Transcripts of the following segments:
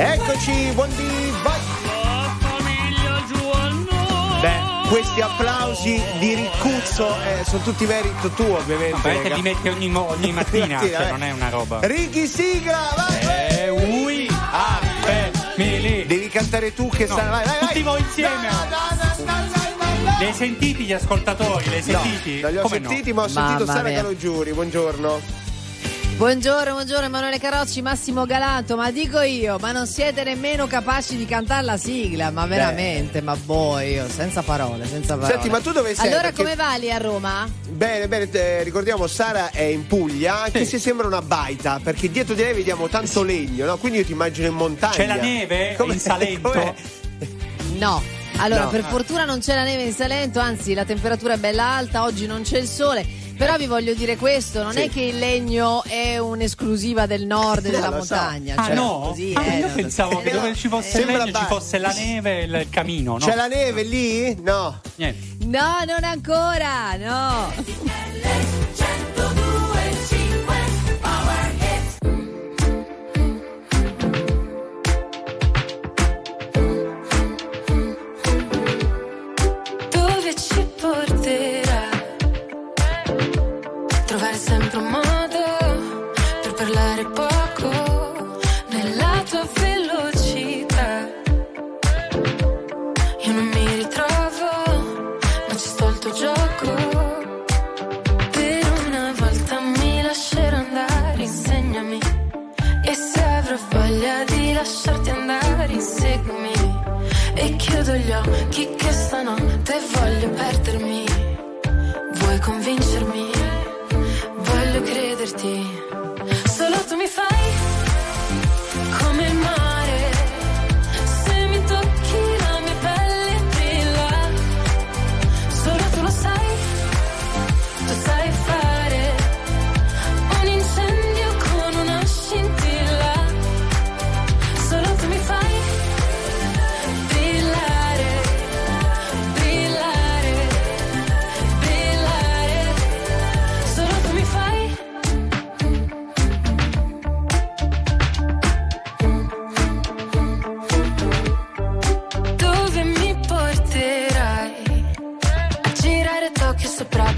Eccoci, buondì, vai. Beh, questi applausi di Riccuzzo sono tutti merito tuo, ovviamente. Ma perché li mette ogni mattina, cioè, non è una roba. Ricky Siga, vai! Ui, mili. Devi cantare tu che no. Vai, vai, tutti voi insieme. No. Le sentiti gli ascoltatori? Le sentiti? No, non li ho come sentiti, no? Ma ho sentito Sara Calogiuri, buongiorno. Buongiorno Emanuele Carocci, Massimo Galanto, ma dico io, ma non siete nemmeno capaci di cantare la sigla, ma veramente, ma voi, io, senza parole. Senti, ma tu dove sei? Allora perché... come va lì a Roma? Bene, ricordiamo, Sara è in Puglia, che si sembra una baita, perché dietro di lei vediamo tanto legno, no? Quindi io ti immagino in montagna. C'è la neve in Salento? Com'è? No. Allora, per fortuna non c'è la neve in Salento, anzi la temperatura è bella alta, oggi non c'è il sole, però vi voglio dire questo, non è che il legno è un'esclusiva del nord della montagna. So. Cioè, così, io pensavo che dove ci fosse il legno ci fosse la neve e il camino, no? C'è la neve lì? No. Niente. No, non ancora, no. Gli occhi che stanotte voglio perdermi, vuoi convincermi, voglio crederti, solo tu mi fai come il mare, se mi tocchi la mia pelle brilla, solo tu lo sai, tu sai fare un incendio con una scintilla, solo tu mi fai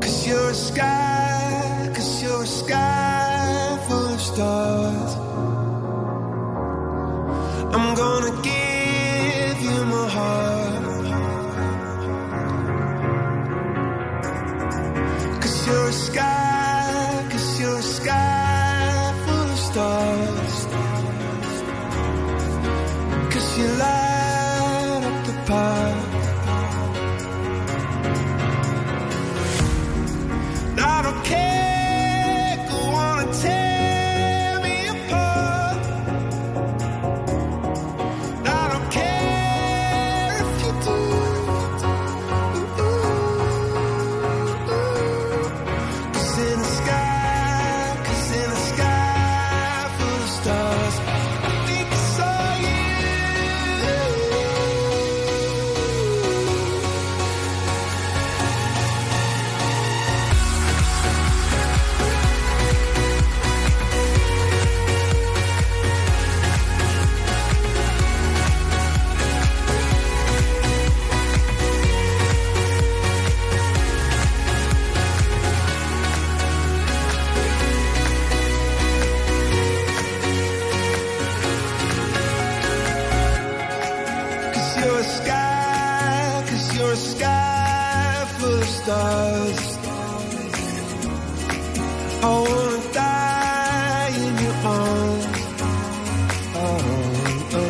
Cause you're a sky full of stars. I'm gonna give you my heart. Cause you're a sky full of stars. Cause you light up the path. I don't care. If stars. I wanna die in your arms. Oh, oh.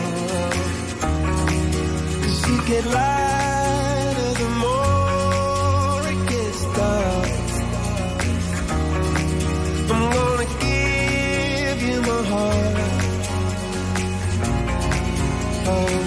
'Cause you get lighter the more it gets dark. I'm gonna give you my heart. Oh.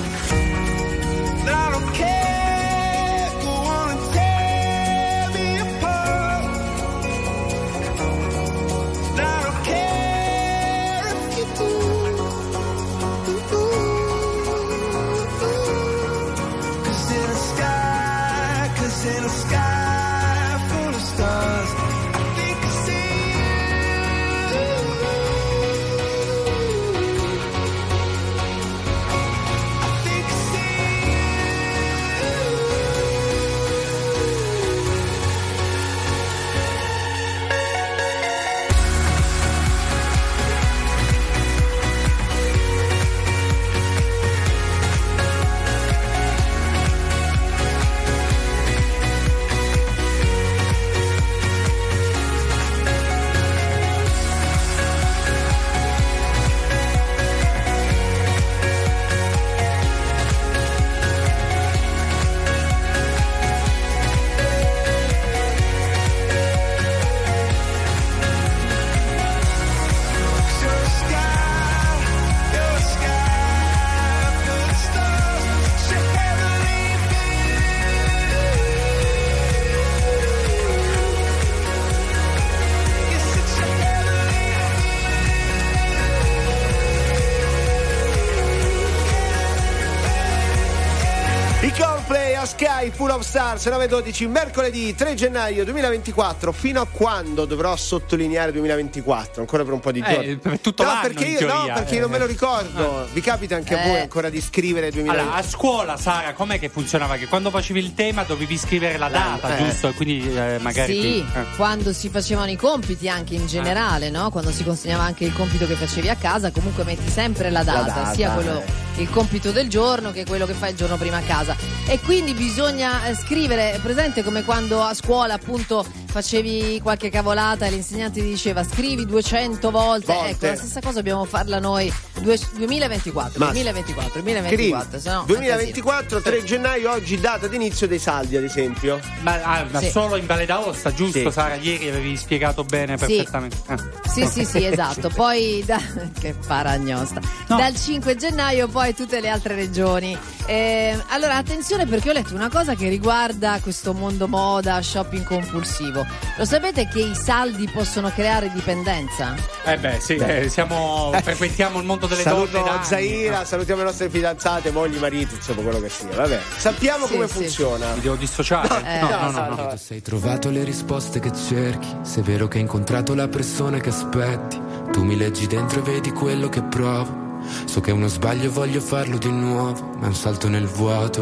Full of Stars 9:12 mercoledì 3 gennaio 2024. Fino a quando dovrò sottolineare 2024? Ancora per un po' di giorni, per tutto l'anno, perché io, teoria, perché io non me lo ricordo. Vi capita anche a voi ancora di scrivere 2024? Allora, a scuola, Sara, com'è che funzionava? Che quando facevi il tema dovevi scrivere la data, giusto? E quindi magari sì, quando si facevano i compiti anche in generale, no? Quando si consegnava anche il compito che facevi a casa, comunque metti sempre la data sia quello il compito del giorno che quello che fai il giorno prima a casa. E quindi bisogna scrivere, presente come quando a scuola appunto facevi qualche cavolata e l'insegnante ti diceva scrivi 200 volte. Ecco, la stessa cosa dobbiamo farla noi. 2024, se no 2024, 3 gennaio, oggi data d'inizio dei saldi ad esempio. Ma solo in Valle d'Aosta, giusto? Sì. Sara, ieri avevi spiegato bene, perfettamente. Sì, esatto. Poi che paragnosta. No. Dal 5 gennaio poi tutte le altre regioni. Allora, attenzione, perché ho letto una cosa che riguarda questo mondo moda, shopping compulsivo. Lo sapete che i saldi possono creare dipendenza? Frequentiamo il mondo delle donne. Saluto Zaira, salutiamo le nostre fidanzate, mogli, mariti, insomma quello che sia. Vabbè, sappiamo come funziona. Mi devo dissociare. No. Tu sei trovato le risposte che cerchi, se è vero che hai incontrato la persona che aspetti, tu mi leggi dentro e vedi quello che provo. So che è uno sbaglio e voglio farlo di nuovo, ma è un salto nel vuoto.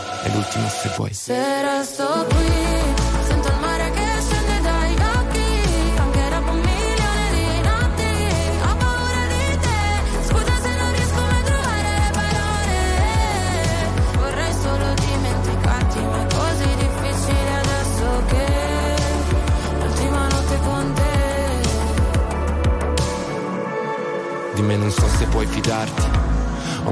è l'ultimo se vuoi. Se resto qui non so se puoi fidarti, ho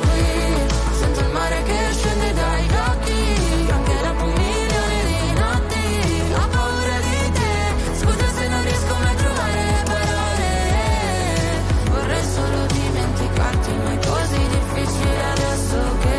qui sento il mare che scende dai occhi, anche la punta. Solo dimenticarti, ma è così difficile adesso che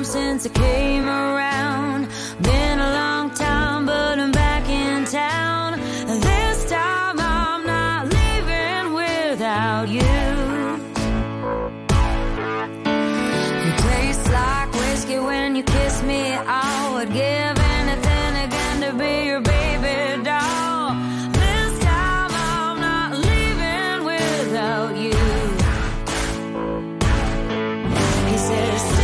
Since I came around, been a long time, but I'm back in town. And this time I'm not leaving without you. You taste like whiskey when you kiss me. I would give anything again to be your baby doll. This time I'm not leaving without you. He says.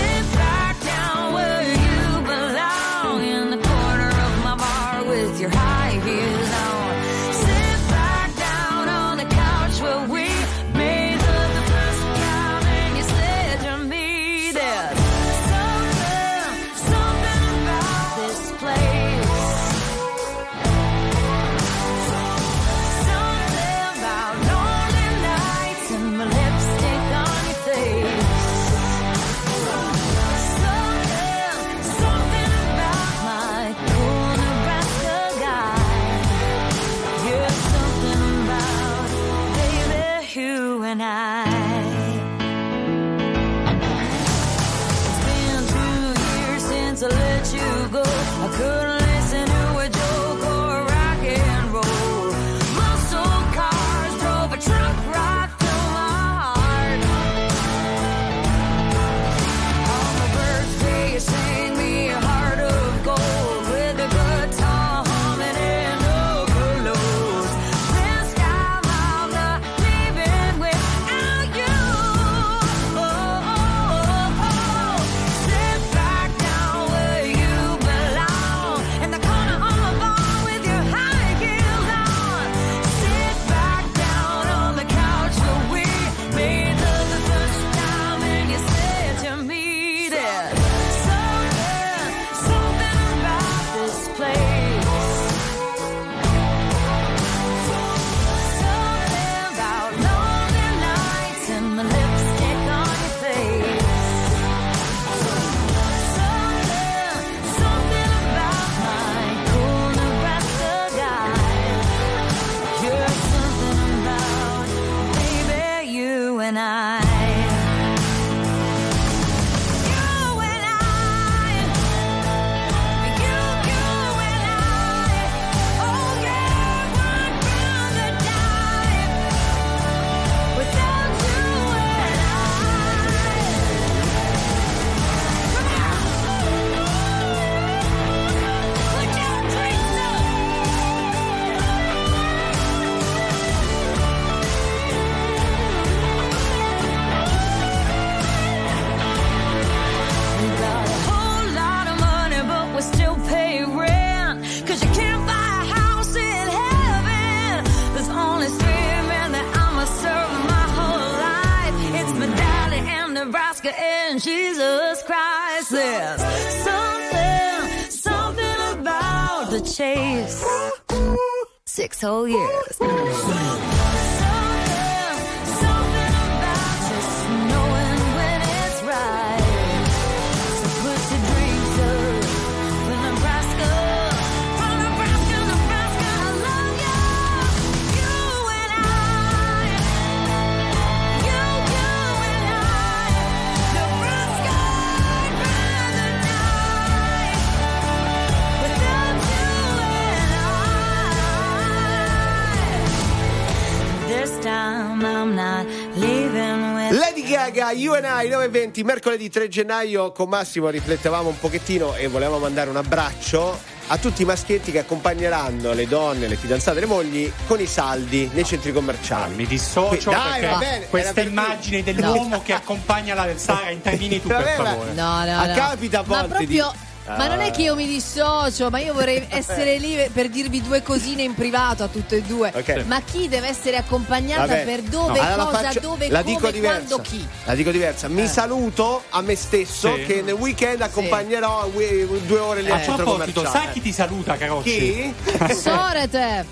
Lady Gaga, You and I, 9:20, mercoledì 3 gennaio. Con Massimo riflettevamo un pochettino e volevamo mandare un abbraccio a tutti i maschietti che accompagneranno le donne, le fidanzate, le mogli con i saldi nei centri commerciali. Mi dissocio perché questa immagine dell'uomo che accompagna la Sara, intervieni tu per favore. No. Capita a volte, ma proprio ma non è che io mi dissocio, ma io vorrei essere lì per dirvi due cosine in privato a tutte e due. Okay. Ma chi deve essere accompagnata per dove, no, cosa, faccio, dove, la come, dico quando, chi? La dico diversa. Mi saluto a me stesso che nel weekend accompagnerò 2 ore lì al centro commerciale. Sai chi ti saluta, Carocci? Chi? Sorete.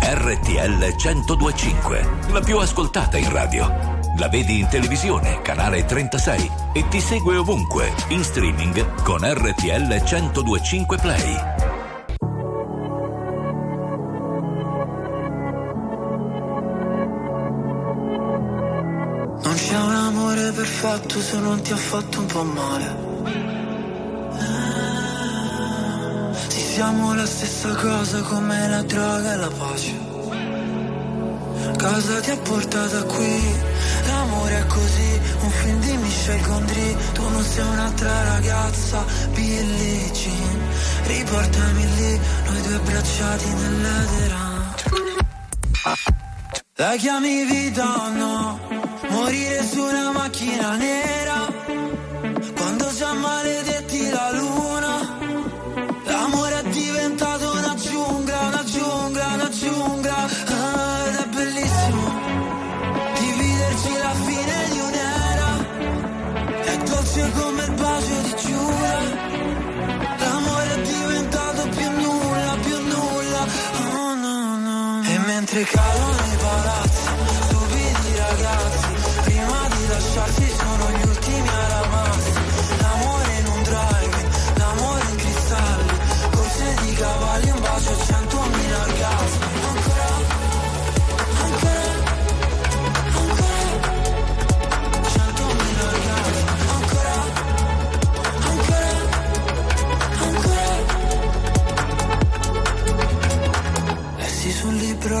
RTL 102.5, la più ascoltata in radio. La vedi in televisione, canale 36, e ti segue ovunque, in streaming con RTL 102.5 Play. Non c'è un amore perfetto se non ti ha fatto un po' male. Sì, siamo la stessa cosa come la droga e la pace. Cosa ti ha portata qui? L'amore è così, un film di Michel Gondry. Tu non sei un'altra ragazza, Billie Jean. Riportami lì, noi due abbracciati nell'edera. La chiami vita o no? Morire su una macchina nera, quando già maledetti la luna. L'amore è diventato una giungla, una giungla, una giungla. Come il bacio di Giura, l'amore è diventato più nulla, oh no no. E mentre calano i palazzi, stupidi ragazzi, prima di lasciarsi sono gli ultimi a ramarsi. L'amore in un drive, l'amore in cristalli, corse di cavalli, un bacio a 100.000 orgasmi. Un libro,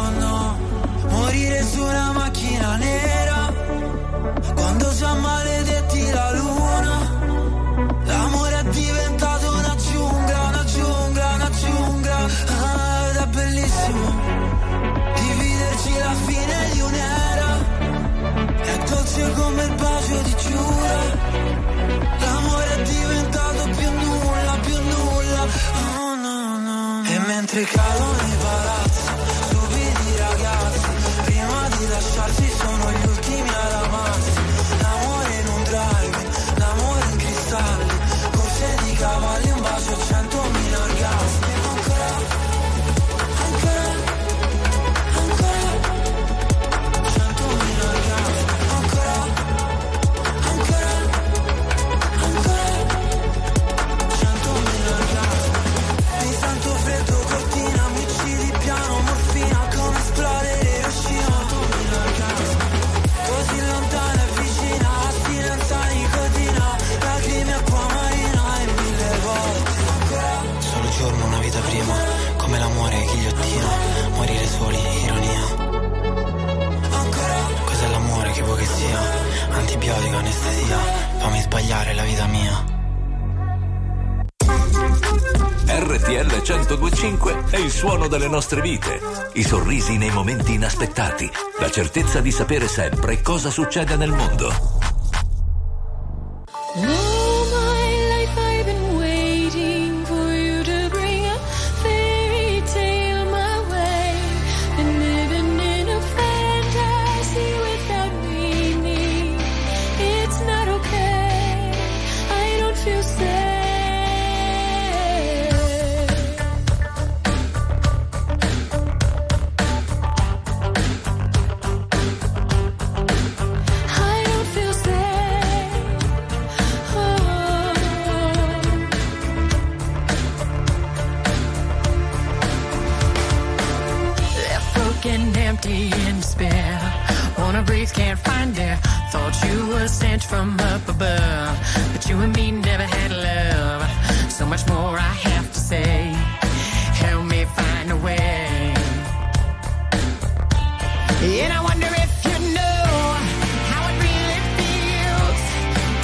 o no? Morire su una macchina nera, quando già maledetti la luna. L'amore è diventato una giungla, una giungla, una giungla. Ah, ed è bellissimo dividerci la fine di un'era. È dolce come il bacio di Giura. L'amore è diventato più nulla, oh no no. E mentre calano i palazzi, stupidi ragazzi, prima di lasciarsi sono gli ultimi ad amarsi. L'amore in un drive, l'amore in cristalli, corse di cavalli, un bacio a 100.000 orgasmi. Ancora, ancora, ancora, 100.000 orgasmi. Ancora, ancora, ancora, 100.000 orgasmi. Mi sento freddo, cortina, mi uccidi piano, morfina, come esplode. Una vita prima, come l'amore, ghigliottina, morire soli, ironia. Ancora, cos'è l'amore che vuoi che sia? Antibiotico, anestesia, fammi sbagliare la vita mia. RTL 102.5 è il suono delle nostre vite, i sorrisi nei momenti inaspettati, la certezza di sapere sempre cosa succede nel mondo. empty and despair. Wanna breathe, can't find air. Thought you were sent from up above, but you and me never had love. So much more I have to say. Help me find a way. And I wonder if you know how it really feels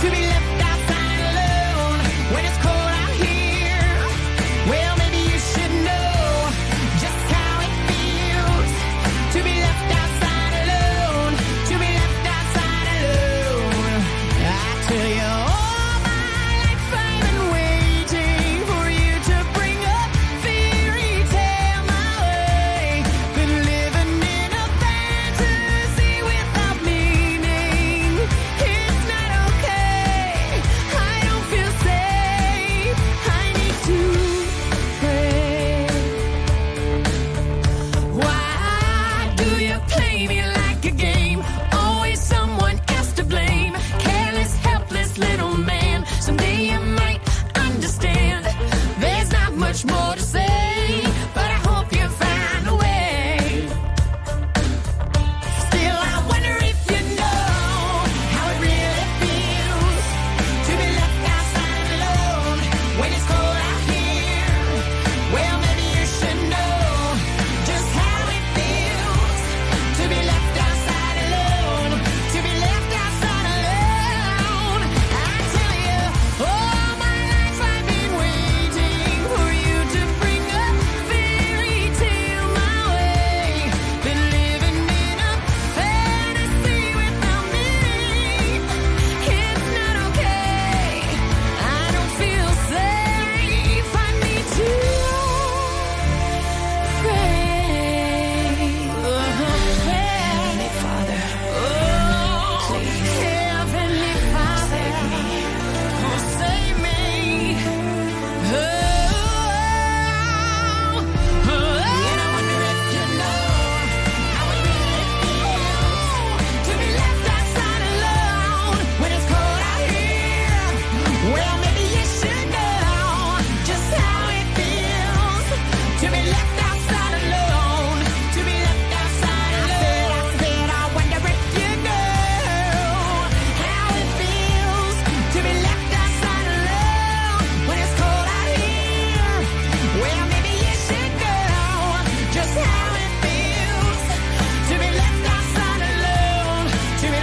to be left outside alone when it's cold out here. Well, maybe you should know just how it feels to be left outside alone, to be left outside alone. I tell you, all my life I've been waiting for you to bring a fairy tale my way. Been living in a fantasy without meaning. It's not okay. I don't feel safe. I need to pray. Why do you play me like a game? Always someone else to blame. Careless, helpless little man. Someday you might understand. There's not much more to say, but I hope you find a way. Still, I wonder if you know how it really feels to be left outside alone when it's cold out here. Well, maybe you should know just how it feels to be left outside alone, to be left outside alone. I tell you, all my life I've been waiting for you to bring a fairy tale my way. Been living in a fantasy without meaning. It's not okay. I don't feel safe. I need to pray. Heavenly Father, Heavenly Father, oh, save me. And I wonder if you know how it really feels to be left outside alone when it's cold out here. Well, maybe you should know just how it feels to be left outside alone, to be left outside alone. I wonder if you know how it feels to be left outside alone when it's cold out here. Well, maybe you should know just how it feels to be left outside alone, to be left outside alone. Oh, all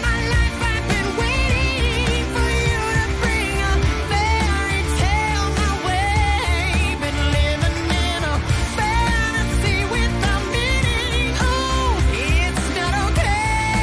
my life I've been waiting for you to bring a fairy tale my way. Been living in a fantasy without meaning. Oh, it's not okay. I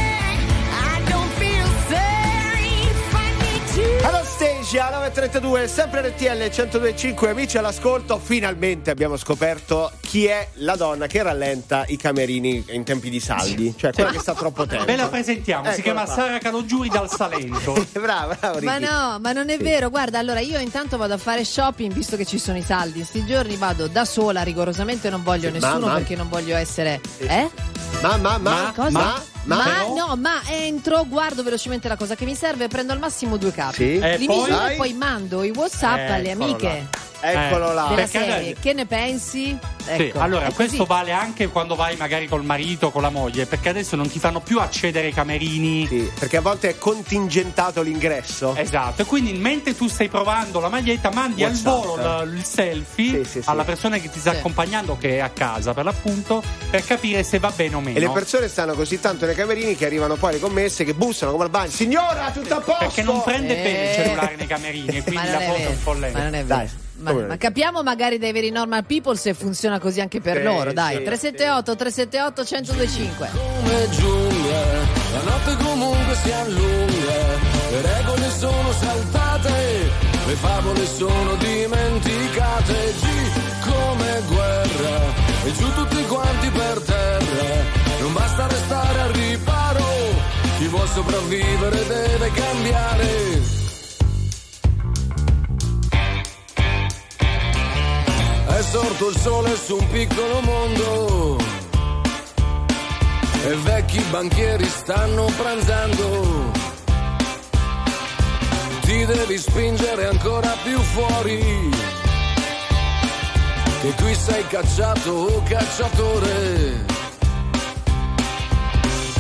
don't feel safe. I need to. Anastasia, 932, sempre RTL 102.5, amici all'ascolto. Finalmente abbiamo scoperto chi è la donna che rallenta i camerini in tempi di saldi, cioè quella che sta troppo tempo. Ve la presentiamo, si chiama Sara Calogiuri dal Salento. Brava, brava Ricky. Ma no, ma non è vero, guarda, allora io intanto vado a fare shopping, visto che ci sono i saldi, in sti giorni vado da sola, rigorosamente non voglio nessuno perché non voglio essere... cosa? Entro, guardo velocemente la cosa che mi serve, prendo al massimo 2 capi, li misuro e poi mando i WhatsApp alle amiche. Eccolo là. Della serie, che ne pensi? Ecco. Sì, allora questo vale anche quando vai magari col marito, con la moglie, perché adesso non ti fanno più accedere ai camerini, perché a volte è contingentato l'ingresso. Esatto, quindi mentre tu stai provando la maglietta mandi WhatsApp al volo il selfie alla persona che ti sta accompagnando, che è a casa per l'appunto, per capire se va bene o meno. E le persone stanno così tanto nei camerini che arrivano poi le commesse che bussano come al bagno: signora, tutto a posto! Perché non prende bene il cellulare nei camerini, e quindi la foto è un po' lenta. Ma non è vero. Ma capiamo magari dai veri normal people se funziona così anche per loro, dai. 378 378 1025. Come giungla, la notte comunque si allunga, le regole sono saltate, le favole sono dimenticate. G come guerra, e giù tutti quanti per terra, non basta restare al riparo, chi vuol sopravvivere deve cambiare. È sorto il sole su un piccolo mondo e vecchi banchieri stanno pranzando. Ti devi spingere ancora più fuori che qui sei cacciato o cacciatore,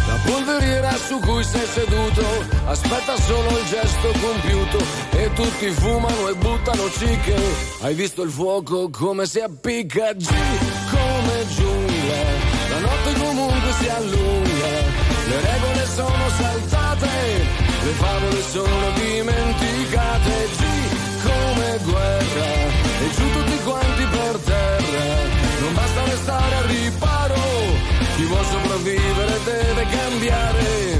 la polveriera su cui sei seduto aspetta solo il gesto compiuto e tutti fumano e buttano cicche. Hai visto il fuoco come si appicca, G come giungla, la notte comunque si allunga, le regole sono saltate, le favole sono dimenticate, G come guerra, e giù tutti quanti per terra, non basta restare al riparo, chi vuol sopravvivere deve cambiare.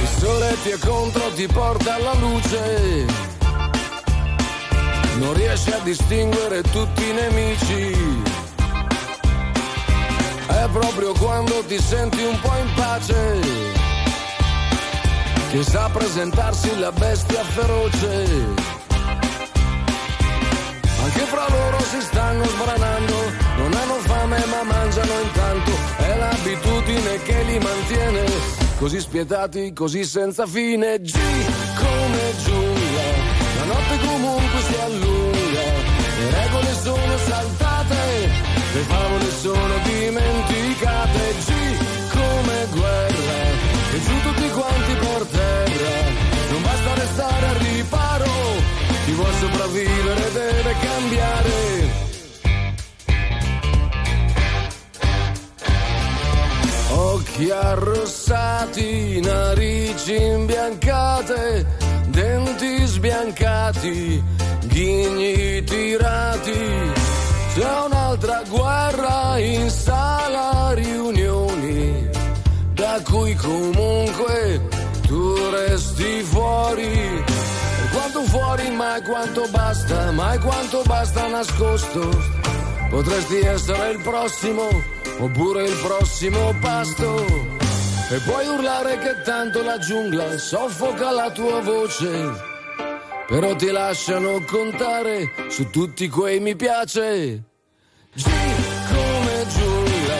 Il sole ti è contro, ti porta alla luce, non riesci a distinguere tutti i nemici, è proprio quando ti senti un po' in pace che sa presentarsi la bestia feroce. Anche fra loro si stanno sbranando, non hanno fame ma mangiano intanto, è l'abitudine che li mantiene così spietati, così senza fine. G come giungla, la notte comunque si allunga, le regole sono saltate, le favole sono dimenticate, G come guerra, e giù tutti quanti per terra, non basta restare al riparo, chi vuol sopravvivere deve cambiare. Occhi arrossati, narici imbiancate, denti sbiancati, ghigni tirati, c'è un'altra guerra in sala riunioni, da cui comunque tu resti fuori, quanto fuori mai quanto basta nascosto, potresti essere il prossimo oppure il prossimo pasto, e puoi urlare che tanto la giungla soffoca la tua voce, però ti lasciano contare su tutti quei mi piace. G come giungla,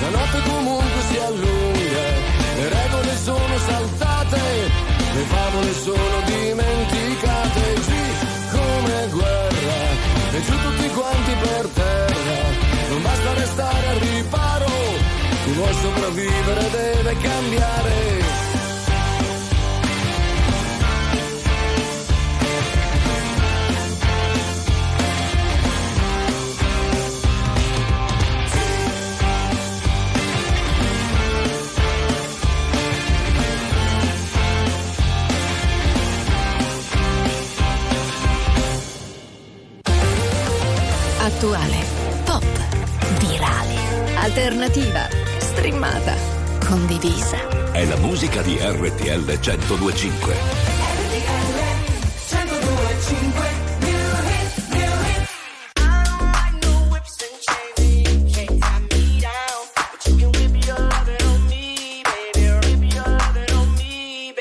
la notte comunque si allunga, le regole sono saltate, le favole sono dimenticate, G come guerra, e giù tutti quanti per terra, non basta restare al riparo, chi vuol sopravvivere deve cambiare. Attuale, pop, virale, alternativa, streamata, condivisa. È la musica di RTL 102.5. RTL 102.5.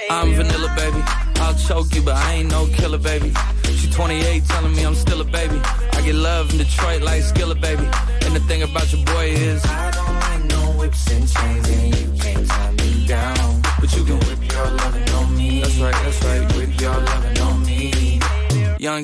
I'm vanilla, baby. I'll choke you, but I ain't no killer, baby. She 28, telling me I'm still a baby. I get love in Detroit like Skillet, baby. And the thing about your boy is I don't like no whips and chains, and you can't tie me down. But you can whip your lovin' on me. That's right, whip your lovin' on me. Young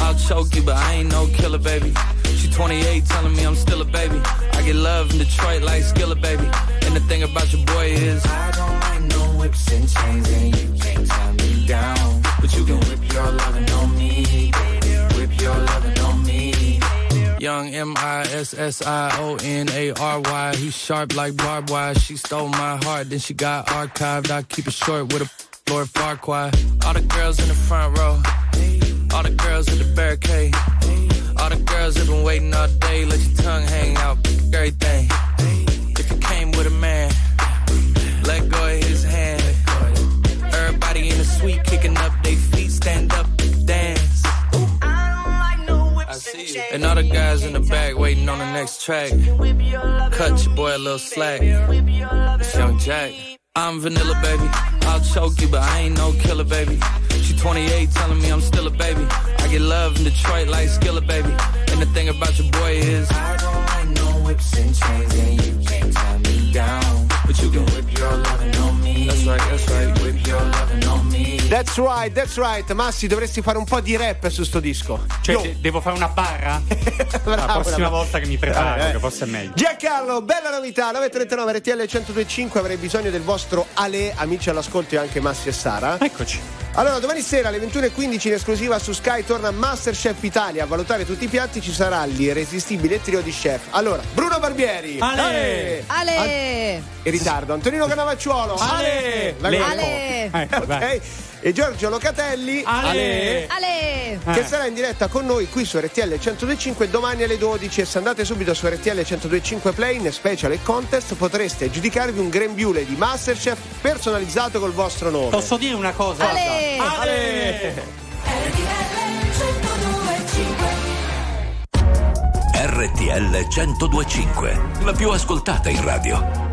I'll choke you, but I ain't no killer, baby. She 28, telling me I'm still a baby. I get love in Detroit like Skillet, baby. And the thing about your boy is I don't like no whips and chains, and you can't tie me down. But you can whip your lovin' on me, baby. Whip your lovin' on me. Young M-I-S-S-I-O-N-A-R-Y. He's sharp like barbed wire. She stole my heart, then she got archived. I keep it short with a Lord Farquaad. All the girls in the front row, all the girls at the barricade, all the girls have been waiting all day. Let your tongue hang out, everything. If you came with a man, let go of his hand. Everybody in the suite kicking up their feet, stand up, dance. I don't like no whips. I see you. next track. Cut your boy a little slack. It's Young Jack. I'm vanilla, baby. I'll choke you, but I ain't no killer, baby. She 28, telling me I'm still a baby. I get love in Detroit like Skillet, baby. And the thing about your boy is I don't like no whips and chains, and you can't tie me down. But you can whip your lovin' on me. That's right, that's right. Whip your lovin' on me. That's right, that's right. Massi, dovresti fare un po' di rap su sto disco. Cioè, devo fare una barra? Bravo, la prossima volta che mi preparo, che forse è meglio. Giancarlo, bella novità, 9.39, RTL 102.5. Avrei bisogno del vostro Ale, amici all'ascolto, e anche Massi e Sara. Eccoci. Allora, domani sera alle 21.15 in esclusiva su Sky torna Masterchef Italia. A valutare tutti i piatti ci sarà l'irresistibile trio di chef. Allora, Bruno Barbieri. Ale! Ale! In ritardo. Antonino Canavacciuolo. Ale! Ale! Ok. E Giorgio Locatelli, Ale, Ale, che sarà in diretta con noi qui su RTL 102.5 domani alle 12. E se andate subito su RTL 102.5 Play in special e contest potreste giudicarvi un grembiule di Masterchef personalizzato col vostro nome. Posso dire una cosa? Ale, Ale, Ale. RTL 102.5, la più ascoltata in radio.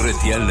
RTL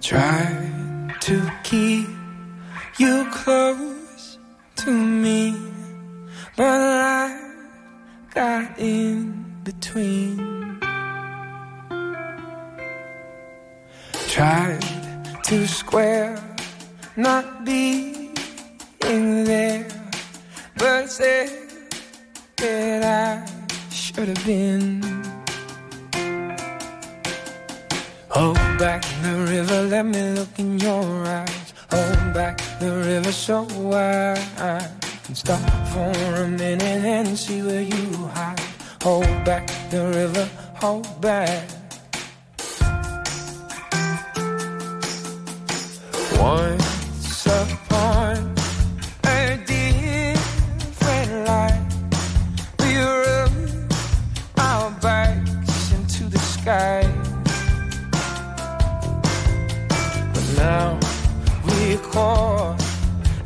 Try to keep you close to me, but life got in between. Tried to square, not being in there, but said that I should have been. Hold back the river, let me look in your eyes. Hold back the river so I can stop for a minute and see where you hide. Hold back the river, hold back. Once upon a different life, we rubbed our backs into the sky. But now we call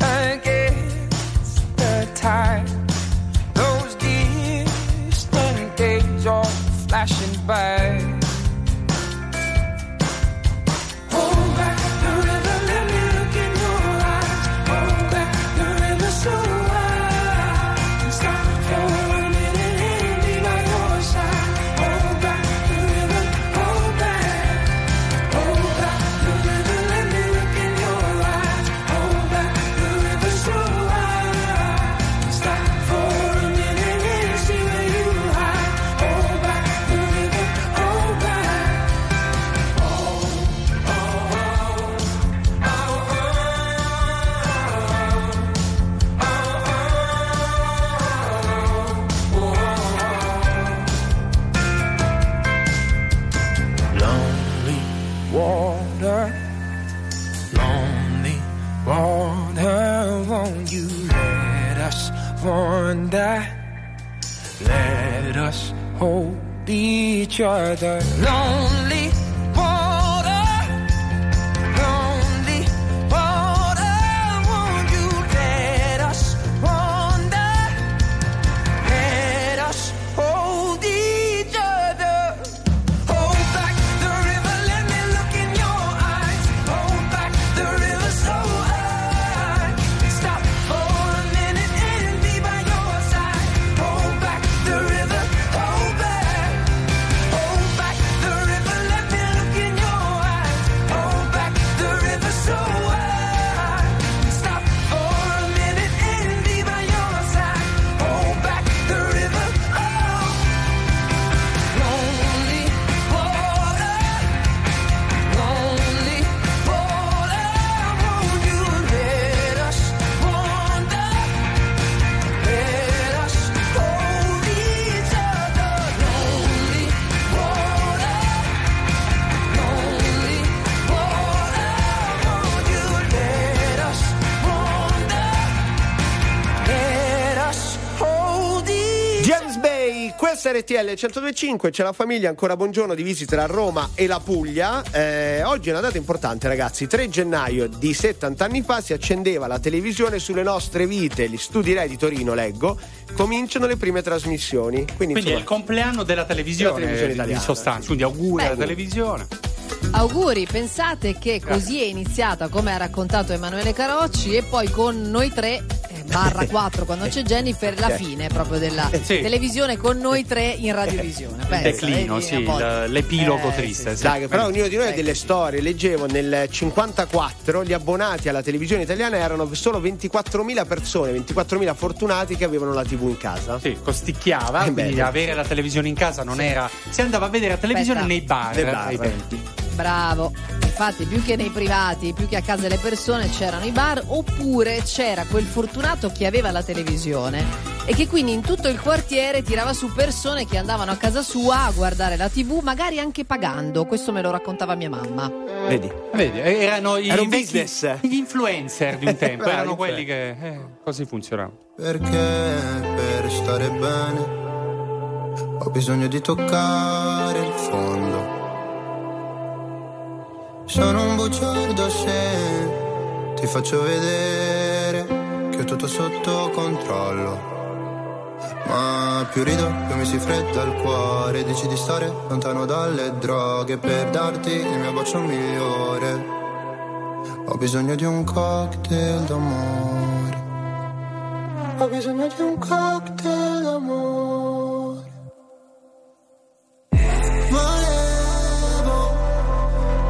against the tide. Those distant days all flashing by. Let us hold each other. Lonely water, lonely water, won't you let us wander? Let us hold each other. Hold back the river, let me look in your eyes. Hold back the river so I can stop for a minute and be by your side. Hold back the river, hold back the river, let me look in your eyes. Hold back the river so I can stop for a minute and be by your side. Hold back the river, oh. Lonely water, lonely water, won't you let us wander? Let us hold each other. Lonely water, lonely water, won't you let us wander? Let us hold each other. James Bay, questa è RTL 102.5, c'è la famiglia ancora Bongiorno di visita a Roma e la Puglia. Oggi è una data importante, ragazzi. 3 gennaio di 70 anni fa si accendeva la televisione sulle nostre vite. Gli studi Rai di Torino, leggo, cominciano le prime trasmissioni. Quindi è il compleanno della televisione, della televisione italiana, in sostanza. Quindi auguri alla televisione. Auguri, pensate che così è iniziata, come ha raccontato Emanuele Carocci, e poi con noi tre /4 quando c'è Jennifer, la fine proprio della televisione con noi tre in radiovisione. Pensa, declino, sì, l'epilogo triste. Sì. Dai, però ognuno di noi ha delle storie. Leggevo nel 54 gli abbonati alla televisione italiana erano solo 24.000 persone, 24.000 fortunati che avevano la TV in casa. Sì, costicchiava, quindi avere la televisione in casa non era. Si andava a vedere la televisione nei bar ai tempi. Bravo, infatti più che nei privati, più che a casa delle persone c'erano i bar, oppure c'era quel fortunato che aveva la televisione e che quindi in tutto il quartiere tirava su persone che andavano a casa sua a guardare la TV, magari anche pagando. Questo me lo raccontava mia mamma. Vedi, erano gli influencer di un tempo, erano quelli che così funzionavano. Perché per stare bene ho bisogno di toccare il fondo. Sono un bugiardo se ti faccio vedere che ho tutto sotto controllo. Ma più rido, più mi si fredda il cuore. Dici di stare lontano dalle droghe per darti il mio bacio migliore. Ho bisogno di un cocktail d'amore. Ho bisogno di un cocktail d'amore.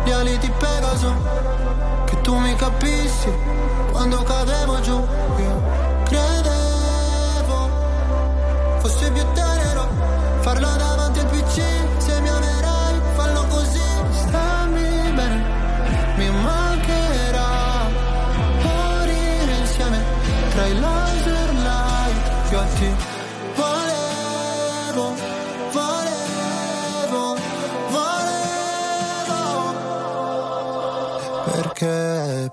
Gli ali di Pegaso, che tu mi capissi quando cadevo giù. perché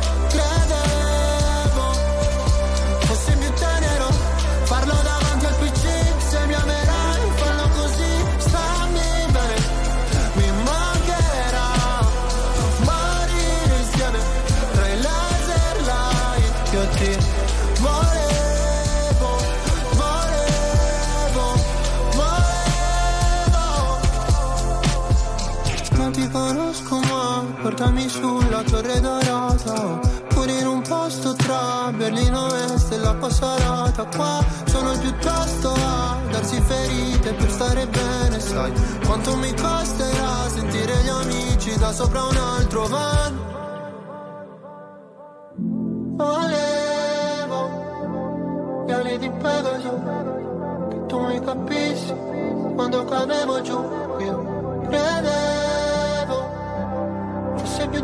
credevo fossi più tenero, farlo davanti al PC. Se mi amerai fallo così, stammi bene, mi mancherà morire insieme tra i laser light. Io ti volevo, volevo, volevo. Non ti conosco ma portami sulla torre dorata, in un posto tra Berlino Est e la Passerata. Qua sono piuttosto a darsi ferite per stare bene. Sai quanto mi costerà sentire gli amici da sopra un altro van. Volevo gli ali di Pegaso, che tu mi capissi quando cadevo giù. Io credevo fosse più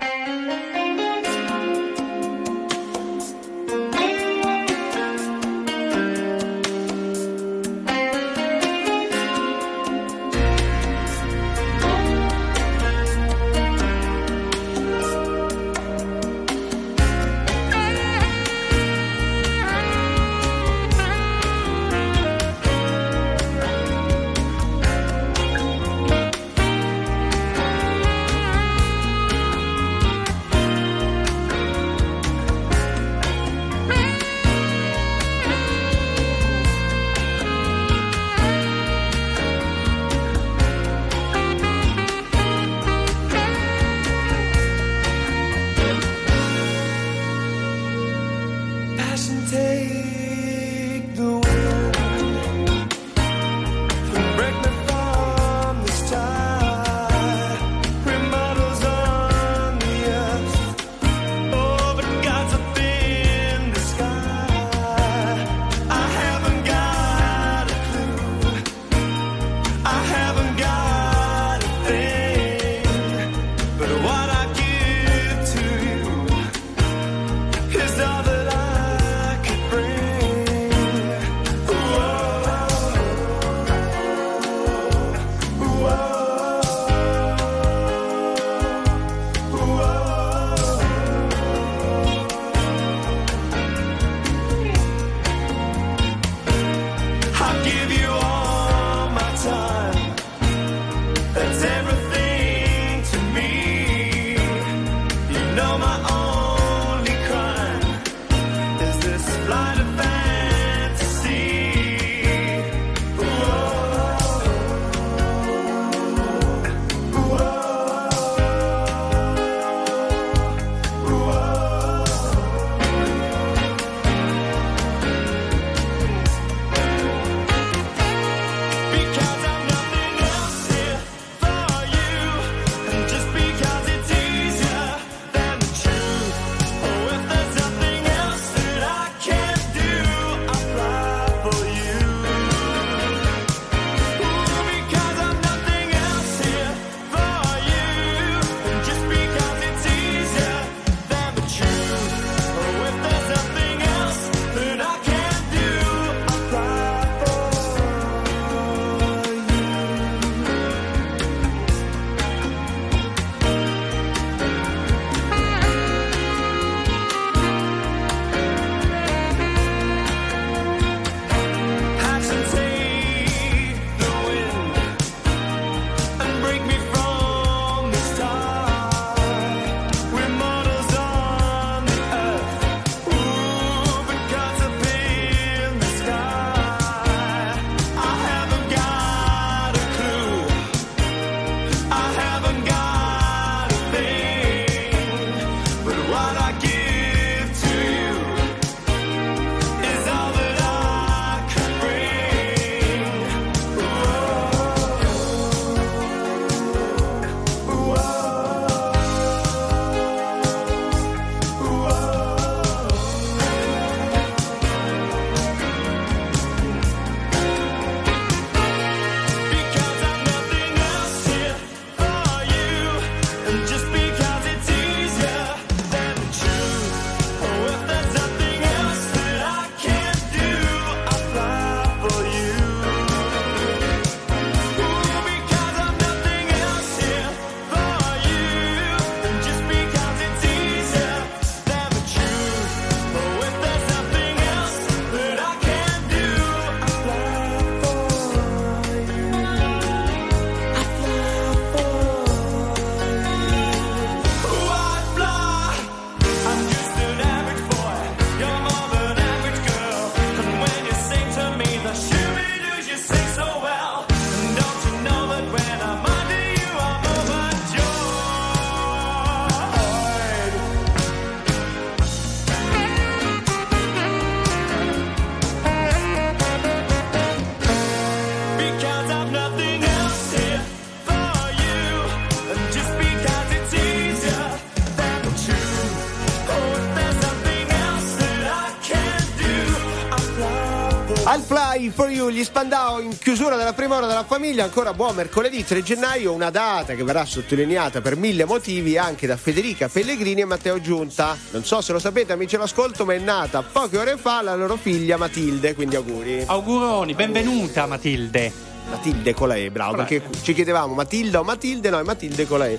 Can Fly For You, gli Spandau in chiusura della prima ora della famiglia. Ancora buon mercoledì 3 gennaio, una data che verrà sottolineata per mille motivi anche da Federica Pellegrini e Matteo Giunta. Non so se lo sapete, amici all'ascolto, ma è nata poche ore fa la loro figlia Matilde, quindi auguri. Auguroni, benvenuta Matilde. Matilde con la E, bravo, perché ci chiedevamo Matilda o Matilde, no, è Matilde con la E.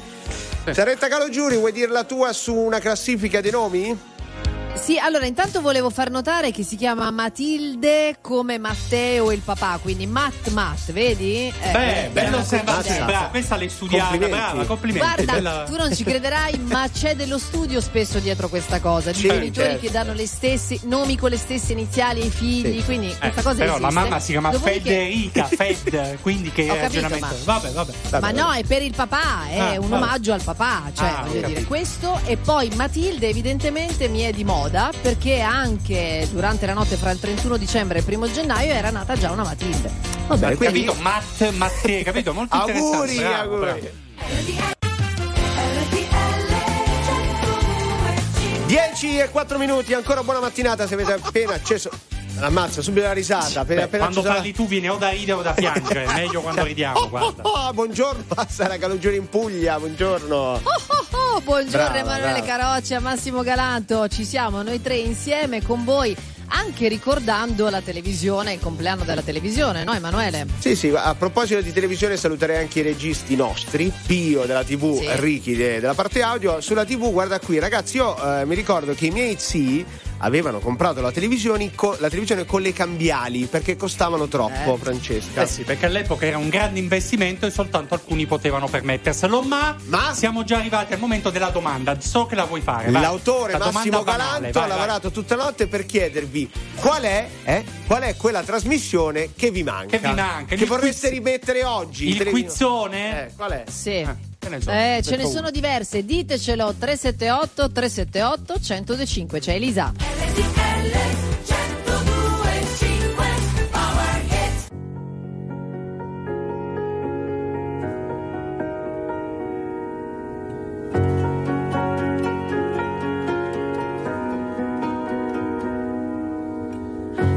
Saretta Calogiuri, vuoi dir la tua su una classifica dei nomi? Sì, allora intanto volevo far notare che si chiama Matilde come Matteo il papà, quindi Matt, vedi? Beh, bello osservazione, brava, questa l'hai studiata, brava, complimenti. Guarda, bella. Tu non ci crederai, ma c'è dello studio spesso dietro questa cosa, di genitori che danno gli stessi nomi con le stesse iniziali ai figli, quindi questa cosa però esiste. Però la mamma si chiama Federica, Fed, quindi che capito, ragionamento. Ma... Vabbè. No, è per il papà, è un omaggio al papà, cioè voglio dire questo, e poi Matilde evidentemente mi è di moda, perché anche durante la notte fra il 31 dicembre e il 1 gennaio era nata già una Matilde. Vabbè, quindi... capito? Matteo, capito? Molto auguri, interessante. Auguri. 10:04, ancora buona mattinata se avete appena acceso. Ammazza, subito la risata. Quando parli tu viene o da ridere o da piangere, meglio quando ridiamo. Buongiorno, Sara Calogiuri in Puglia, buongiorno. Buongiorno, brava, Emanuele Carocci, a Massimo Galanto. Ci siamo noi tre insieme con voi, anche ricordando la televisione, il compleanno della televisione, no Emanuele? Sì, a proposito di televisione saluterei anche i registi nostri, Pio della TV, Ricky della parte audio. Sulla TV, guarda qui ragazzi, io mi ricordo che i miei zii avevano comprato la televisione con le cambiali perché costavano troppo, Francesca. Sì, perché all'epoca era un grande investimento e soltanto alcuni potevano permetterselo, ma siamo già arrivati al momento della domanda, so che la vuoi fare. L'autore Massimo Galanto ha lavorato tutta la notte per chiedervi qual è quella trasmissione che vi manca, che vorreste rimettere oggi. Il quizzone? Qual è? Sì. Ce ne sono diverse, ditecelo. 378 378 1025. C'è Elisa.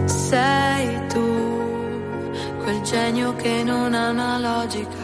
Sei tu quel genio che non ha una logica.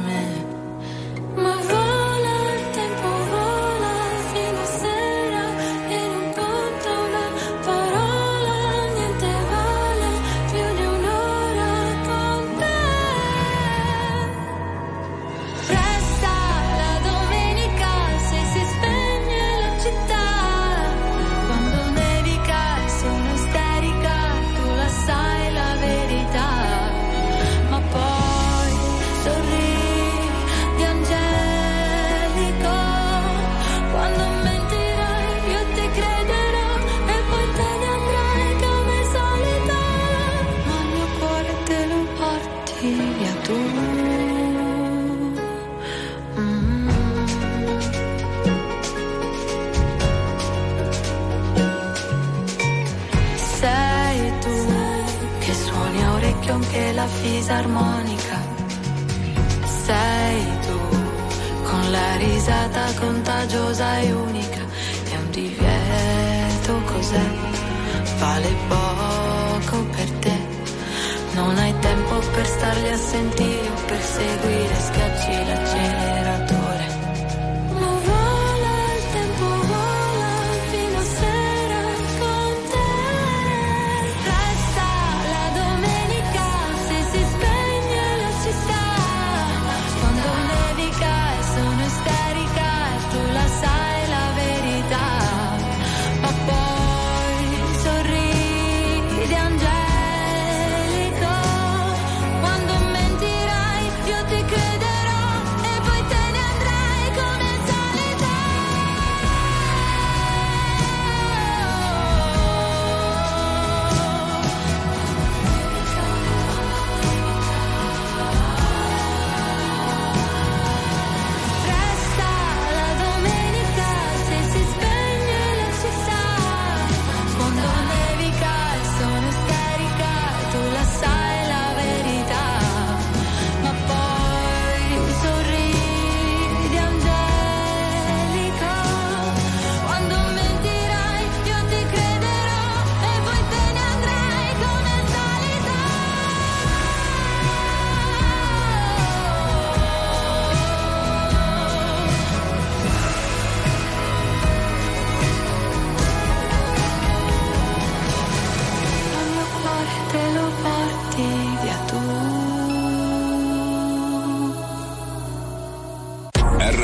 me. Ma vola il tempo, vola fino a sera, e non conta una parola, niente vale più di un'ora con te. Resta la domenica se si spegne la città, quando nevica sono isterica, tu la sai la verità, ma poi sorridi di angelico, quando mentirai io ti crederò e poi te ne andrai come al solito, ma il mio cuore te lo porti via tu. Anche la fisarmonica, sei tu con la risata contagiosa e unica, è un divieto cos'è, vale poco per te, non hai tempo per starli a sentire o per seguire, schiacci l'acceleratore. Io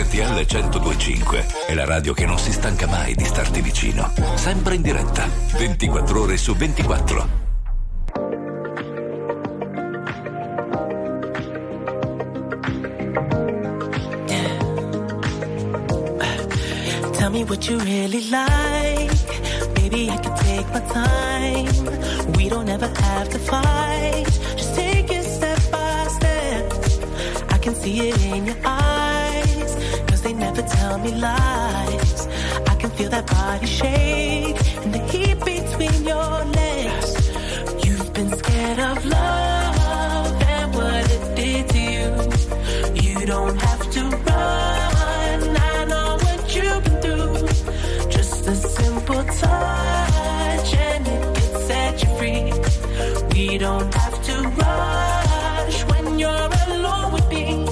RTL 102.5 è la radio che non si stanca mai di starti vicino. Sempre in diretta, 24 ore su 24. Tell me what you really like. Baby, I can take my time. We don't ever have to fight. Just take it step by step. I can see it in your eyes, 'cause they never tell me lies. I can feel that body shake and the heat between your legs. You've been scared of love and what it did to you. You don't have to run. I know what you've been through. Just a simple touch and it can set you free. We don't have to rush when you're alone with me.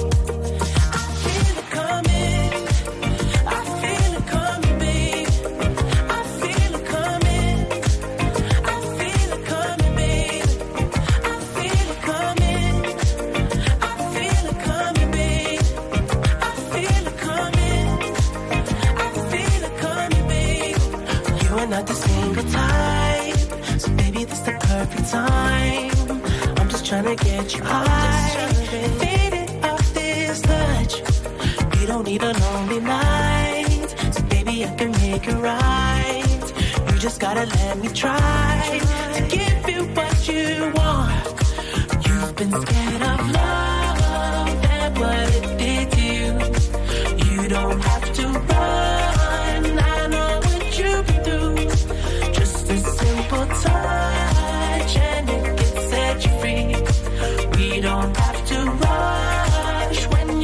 Time. I'm just trying to get you high, faded off this touch. You don't need a lonely night, so baby I can make it right. You just gotta let me try to give you what you want. You've been scared of love and what it did to you. You don't have to run. I know what you've been through. Just a simple touch. And it can set you free. We don't have to rush when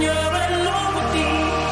you're alone with me.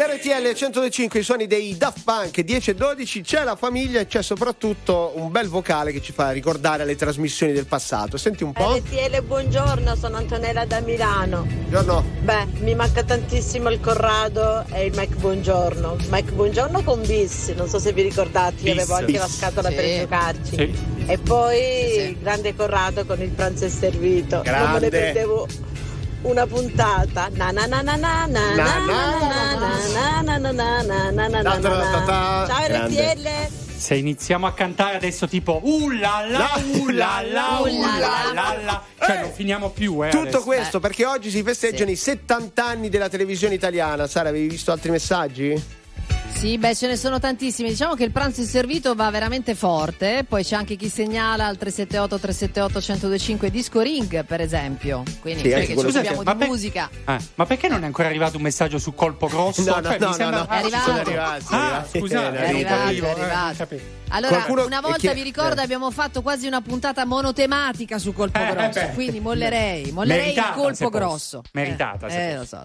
RTL 105, i suoni dei Daft Punk, 10 e 12. C'è la famiglia e c'è soprattutto un bel vocale che ci fa ricordare le trasmissioni del passato. Senti un po'. RTL, buongiorno, sono Antonella da Milano. Buongiorno. Beh, mi manca tantissimo il Corrado e il Mike Bongiorno. Mike Bongiorno con Bis, non so se vi ricordate, Bis, io avevo anche Bis, la scatola, sì, per giocarci, sì. E poi sì, il grande Corrado con il pranzo è servito. Grande. Non me ne prendevo una puntata. Na na na na na na na na na na. Ciao RTL. Se iniziamo a cantare adesso tipo ullala ullala ullala, cioè non finiamo più, tutto adesso. Questo perché oggi si festeggiano, sì, i 70 anni della televisione italiana. Sara, avevi visto altri messaggi? Sì, beh, ce ne sono tantissimi. Diciamo che il pranzo è servito va veramente forte. Poi c'è anche chi segnala al 378-378-1025 Disco Ring, per esempio. Quindi sì, perché ci abbiamo di musica. Ma perché non è ancora arrivato un messaggio su Colpo Grosso? No, no, cioè, no, no, no. È arrivato. Scusate, è arrivato. Allora, qualcuno, una volta vi ricordo abbiamo fatto quasi una puntata monotematica su Colpo Grosso. Quindi mollerei meritata, il Colpo Grosso. Meritata. Lo so.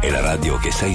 È la radio che sai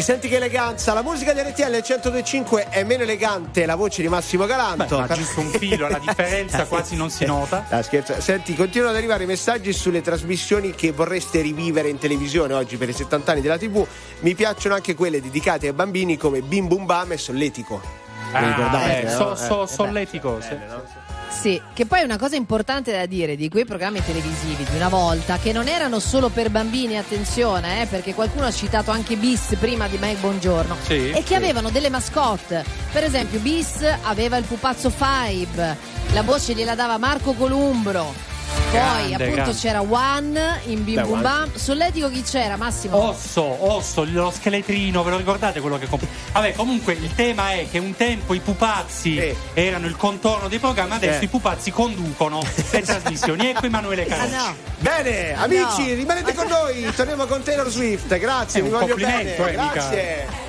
Senti che eleganza. La musica di RTL 102.5 è meno elegante la voce di Massimo Galanto. Beh, ma giusto un filo, la differenza quasi non si nota. Ah, scherzo. Senti, continuano ad arrivare messaggi sulle trasmissioni che vorreste rivivere in televisione oggi per i 70 anni della TV. Mi piacciono anche quelle dedicate ai bambini come Bim Bum Bam e Solletico. Solletico. Sì, che poi è una cosa importante da dire di quei programmi televisivi di una volta, che non erano solo per bambini, attenzione, perché qualcuno ha citato anche Bis prima di Mike Bongiorno, sì, e che avevano delle mascotte. Per esempio Bis aveva il pupazzo Five, la voce gliela dava Marco Columbro. Poi appunto c'era One in Bim Bum Bam. Solletico chi c'era, Massimo? Osso, lo scheletrino, ve lo ricordate quello che vabbè, comunque il tema è che un tempo i pupazzi erano il contorno dei programmi, adesso i pupazzi conducono le trasmissioni. Ecco Emanuele Carocci. Bene, amici, rimanete con noi, torniamo con Taylor Swift. Grazie, vi voglio bene. Grazie.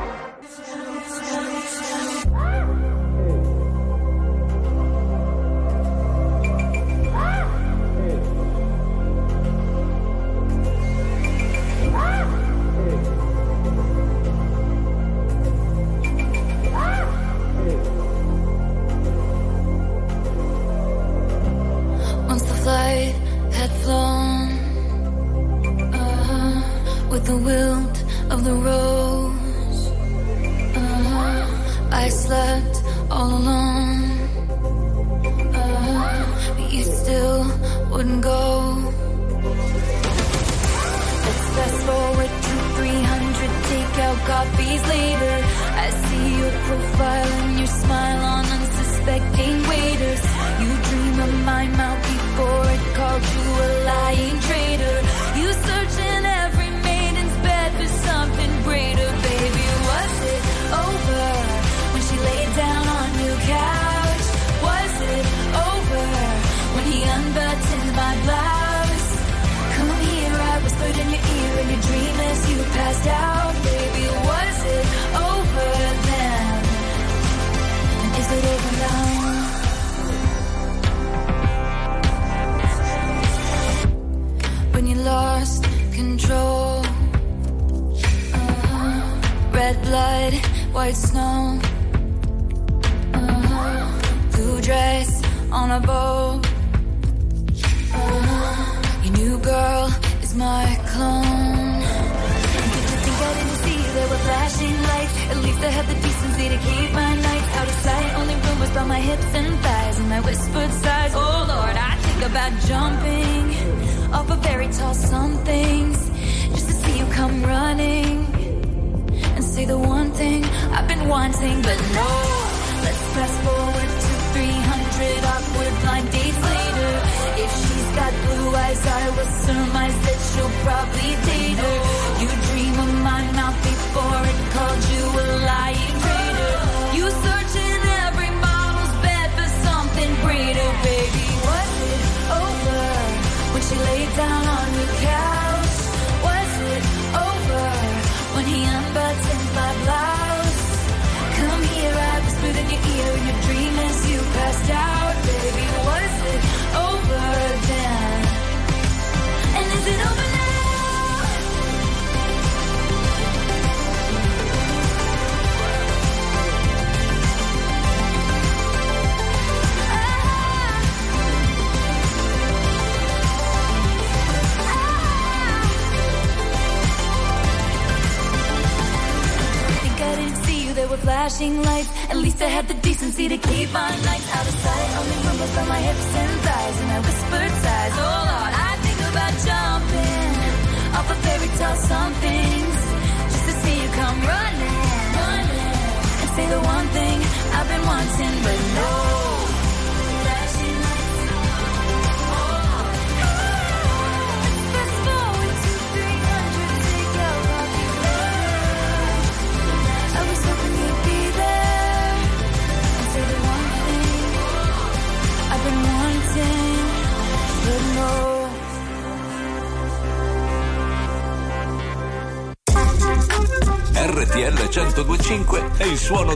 RTL 102.5 è il suono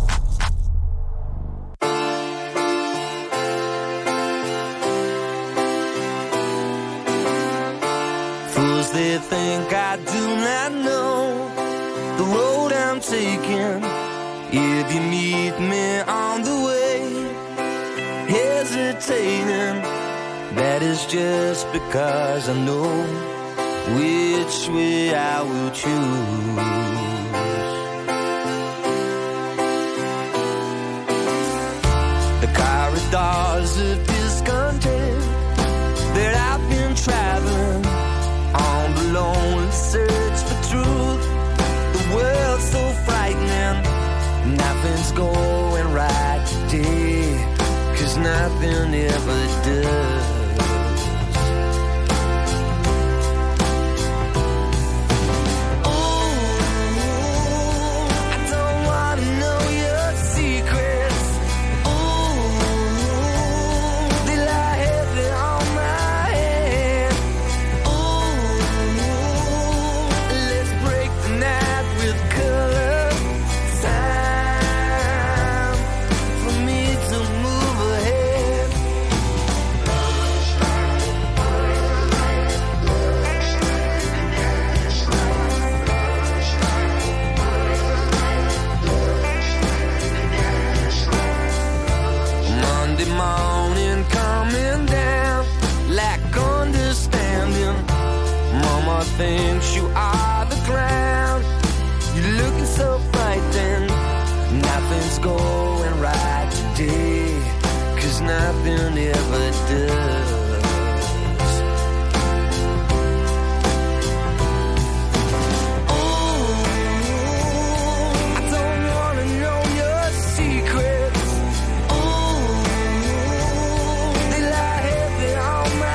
Fools, they think I do not know the road I'm taking. If you meet me on the way, hesitating, that is just because I know which way I will choose. The corridors of discontent that I've been traveling on the lonely search for truth. The world's so frightening, nothing's going right today, 'cause nothing ever does. Thinks you are the clown. You're looking so frightened. Nothing's going right today, 'cause nothing ever does. Oh, I don't wanna know your secrets. Oh, they lie heavy on my.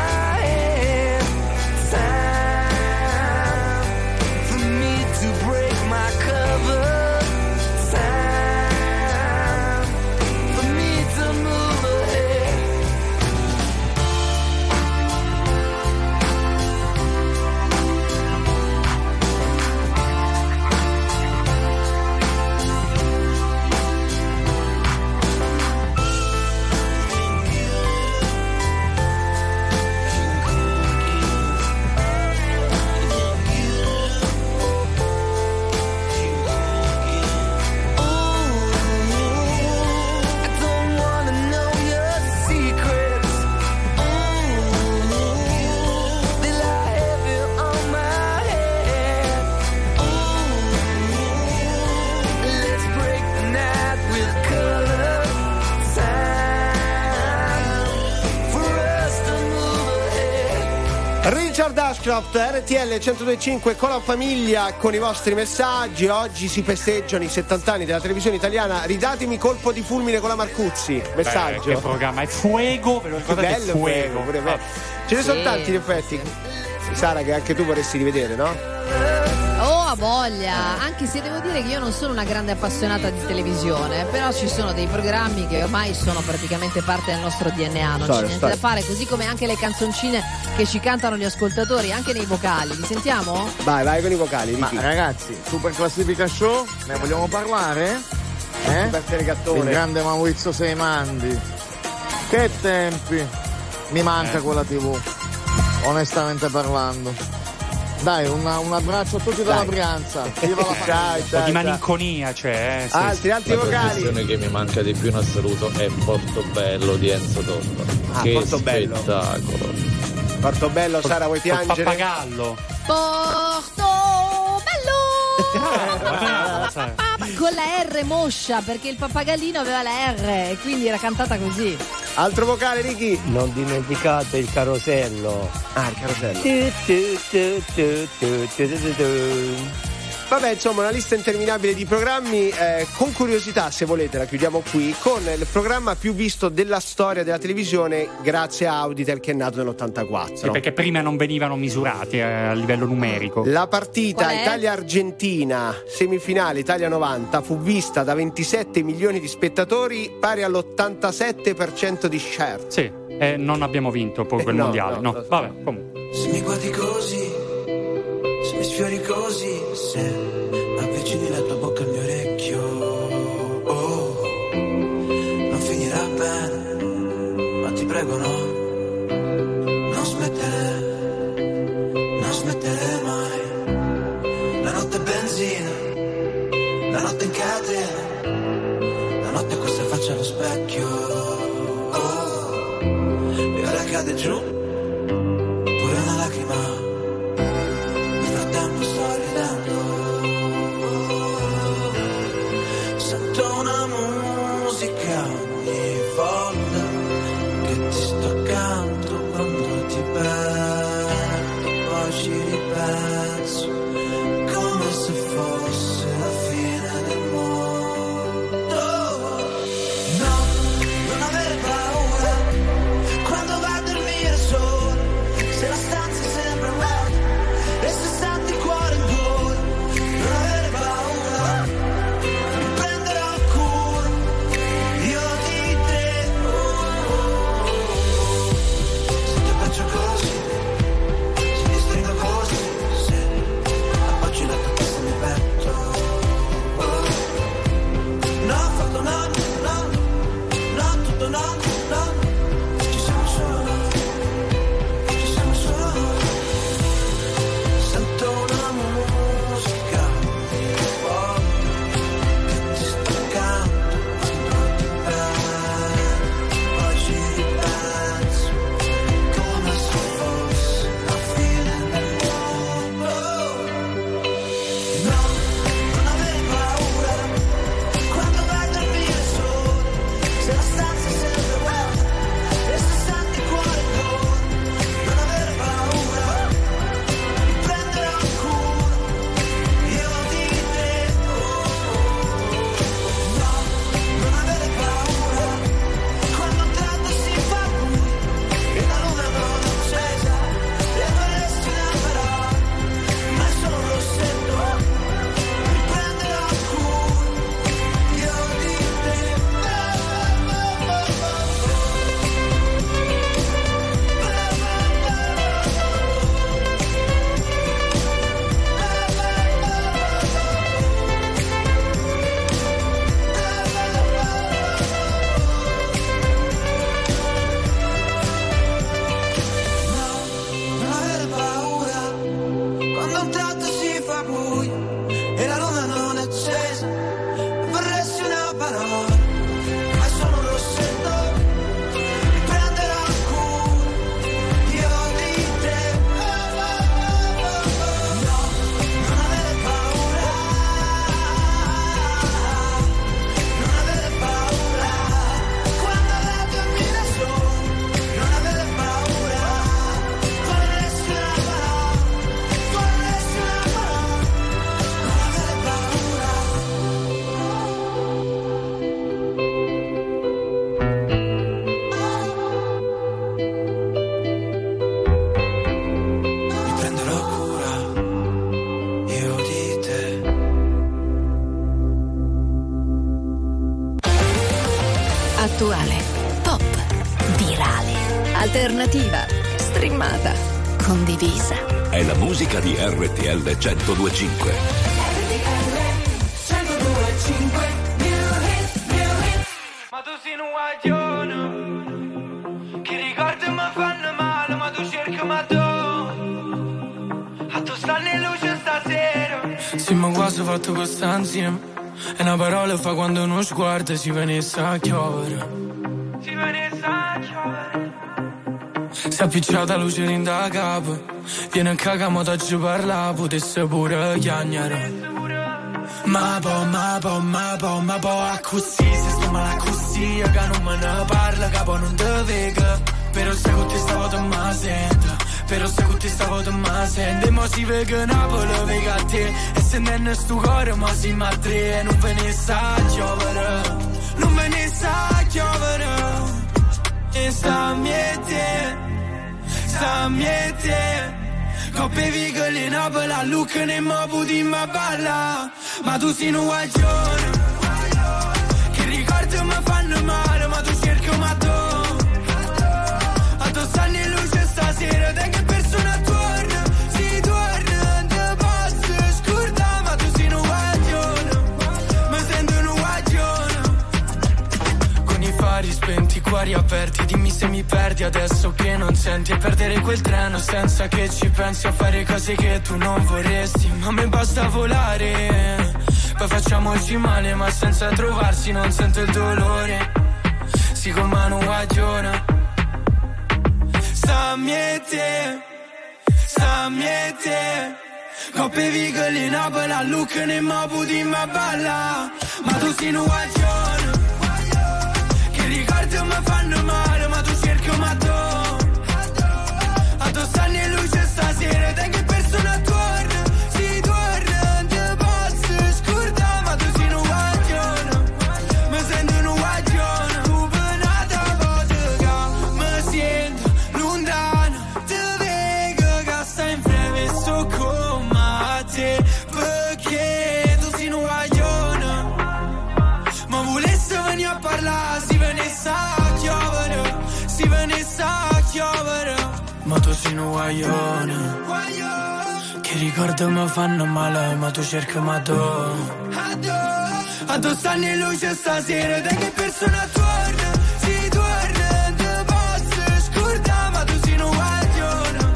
RTL 102.5 con la famiglia, con i vostri messaggi. Oggi si festeggiano i 70 anni della televisione italiana. Ridatemi Colpo di fulmine con la Marcuzzi. Messaggio. Beh, che programma è Fuego, ve lo ricordate? Bello, Fuego. Pure bello. Ce ne sono tanti, in effetti. Sara, che anche tu vorresti rivedere, no? Oh, a voglia, anche se devo dire che io non sono una grande appassionata di televisione, però ci sono dei programmi che ormai sono praticamente parte del nostro DNA, non c'è niente da fare, così come anche le canzoncine che ci cantano gli ascoltatori, anche nei vocali, li sentiamo? Vai con i vocali, Ricky. Ma ragazzi, Super Classifica Show, ne vogliamo parlare? Il grande Maurizio Seimandi, che tempi, mi manca quella TV, onestamente parlando. Dai, un abbraccio a tutti dalla Brianza. Viva la Brianza. Di malinconia, cioè. Altri vocali. La canzone che mi manca di più in assoluto è Portobello di Enzo D'Ombra. Che Portobello. Spettacolo. Portobello, Sara, vuoi piangere? Pappagallo. Portobello. Con la R moscia, perché il pappagallino aveva la R e quindi era cantata così. Altro vocale, Ricky. Non dimenticate il carosello. Ah, il carosello. Vabbè, insomma, una lista interminabile di programmi. Con curiosità, se volete, la chiudiamo qui con il programma più visto della storia della televisione, grazie a Auditel, che è nato nell'84. Sì, perché prima non venivano misurati a livello numerico. La partita Italia-Argentina, semifinale Italia 90, fu vista da 27 milioni di spettatori, pari all'87% di share. Sì. e non abbiamo vinto poi quel mondiale. No. Vabbè, comunque. Se mi guardi così, se mi sfiori così, se avvicini la tua bocca al mio orecchio, oh, non finirà bene, ma ti prego no, non smettere, non smettere mai. La notte è benzina, la notte in catena, la notte questa faccia allo specchio, oh, e ora cade giù. RTL 102.5. Ma tu sei un guaglione, che ricordi mi fanno male, ma tu cerchi ma tu, a tu stanno in luce stasera. Sì, ma quasi ho fatto quest'ansia, e una parola fa quando uno sguardo si venisse a chiovere. Si venisse a chiovere. Si è appicciata luce in da capo. Viene a cagare, ma oggi parla, potesse pure chiagnare. Ma po', a così, se sto male così, che non me ne parla, che poi non te vega. Però se con te stavo te ma sento, però se con te stavo te ma sento. E mo si vega Napoli, vega a te, e se nel sto cuore, ma si ma tre, e non ve ne sa giovere, non ve ne sa giovere. E sta a me te. Coppe vigole, Napoli, a Lucca, ne mobu di ma balla. Ma tu sei un guaglione, che ricordi mi fanno male, ma tu cerchi un matto. vedi adesso che non senti a perdere quel treno senza che ci pensi, a fare cose che tu non vorresti. Ma a me basta volare, poi facciamoci male ma senza trovarsi, non sento il dolore. Si con mano guagliona. Stammi e te coppe vigole in abola, look ne mabu di ma balla. Ma tu sei un guagliona, che ricordi mi fanno male, ma tu cerchi un matto. A tu stanni e luce stasera, dai che persona torna, si torna, te posso scordare. Ma tu sei un guagliona, mi sento un guagliona, tu benata vodka, mi sento lontana, te vedo che stai in breve sto come te, perché tu sei un guagliona. Ma volesse venire a parlare, si venisse a chiovere, si venisse a chiovere. Ma tu sei un guaglione, che ricordo mi fanno male, ma tu cerchi ma tu. A tu stanni in luce stasera, dai che persona torna, si torna, te posso scordare. Ma tu sei un guaglione,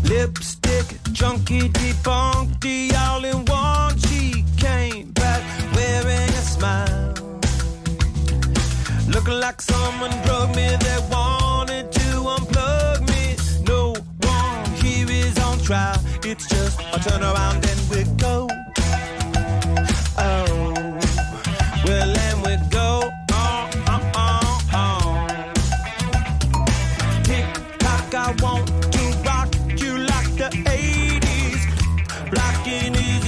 Lipstick, junkie, debunk, the all in one. She came back wearing a smile, looking like someone drugged me that wanted to unplug me. No one here is on trial. It's just a turn around and we go. Oh, well, and we go on, on, on, on. Tick tock, I want. Rockin' is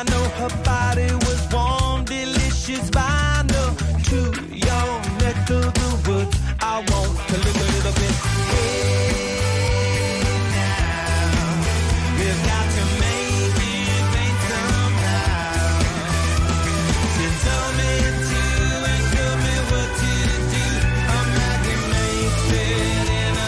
I know her body was warm, delicious by no to your neck of the woods. I want to live a little bit. Hey, now we've got to make it rain somehow. She told me to and told me what to do. I'm not gonna make it in a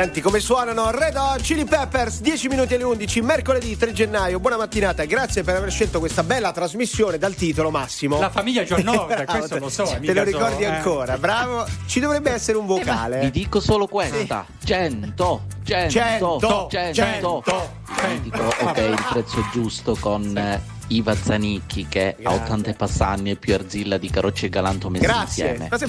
Senti come suonano Red Hot Chili Peppers, 10 minuti alle 11, mercoledì 3 gennaio. Buona mattinata, grazie per aver scelto questa bella trasmissione dal titolo, Massimo. La famiglia Giornota, questo lo so. Te lo ricordi ancora, bravo. Ci dovrebbe essere un vocale. Vi dico solo questa, 100. Dico, ok, il prezzo giusto con... Iva Zanicchi, che ha 80 e passanni, è più arzilla di Carocci e Galanto messi insieme. Grazie.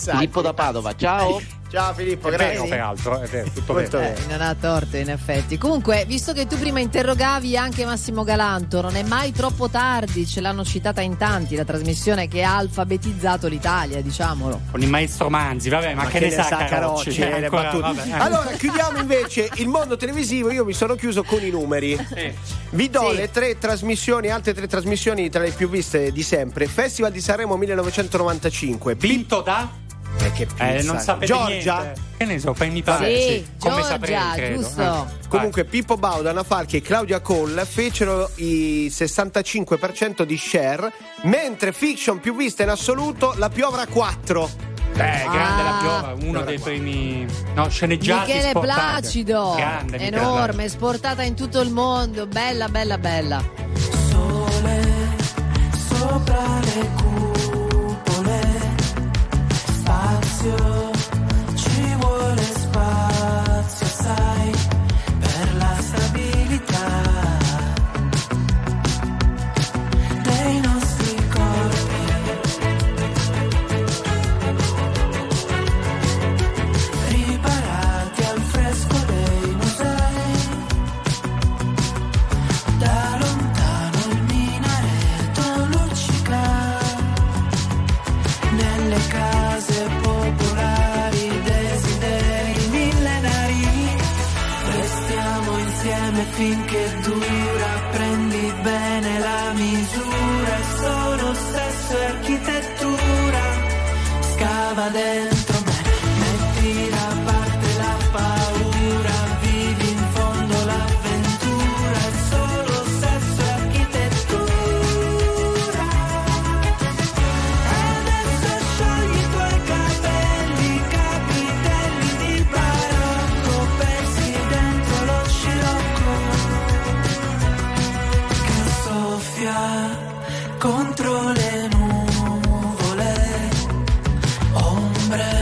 Filippo da Padova, ciao. Ciao Filippo, grazie. Peraltro, è vero, tutto bene. Non ha torto, in effetti. Comunque, visto che tu prima interrogavi anche Massimo Galanto, non è mai troppo tardi, ce l'hanno citata in tanti, la trasmissione che ha alfabetizzato l'Italia, diciamolo. Con il maestro Manzi, vabbè, ma che ne sa Carocci? Allora, chiudiamo invece il mondo televisivo, io mi sono chiuso con i numeri. Sì. Vi do le tre trasmissioni, altre tre trasmissioni tra le più viste di sempre. Festival di Sanremo 1995. Vinto da? Che non sapete Giorgia niente. Che ne so, mi pare sì, come Giorgia, saprei, giusto. Comunque Pippo Baudo, Anna Falchi e Claudia Coll fecero i 65% di share, mentre fiction più vista in assoluto La piovra 4. Grande La piovra, uno dei primi sceneggiati Michele sportati. Placido, grande, enorme, Placido. Esportata in tutto il mondo, bella. Sole sopra le cupole, spazio, ci vuole spazio, sai, per la stabilità. Finché dura, prendi bene la misura, sono sesso e architettura, scava dentro me, metti da parte la paura, vivi in fondo l'avventura, sono sesso e architettura. Adesso sciogli i tuoi capelli, capitelli di barocco, persi dentro lo scirocco. Contro le nuvole, ombre.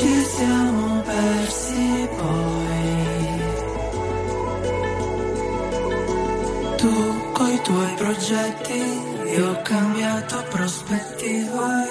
ci siamo persi poi. Tu coi tuoi progetti, io ho cambiato prospettiva.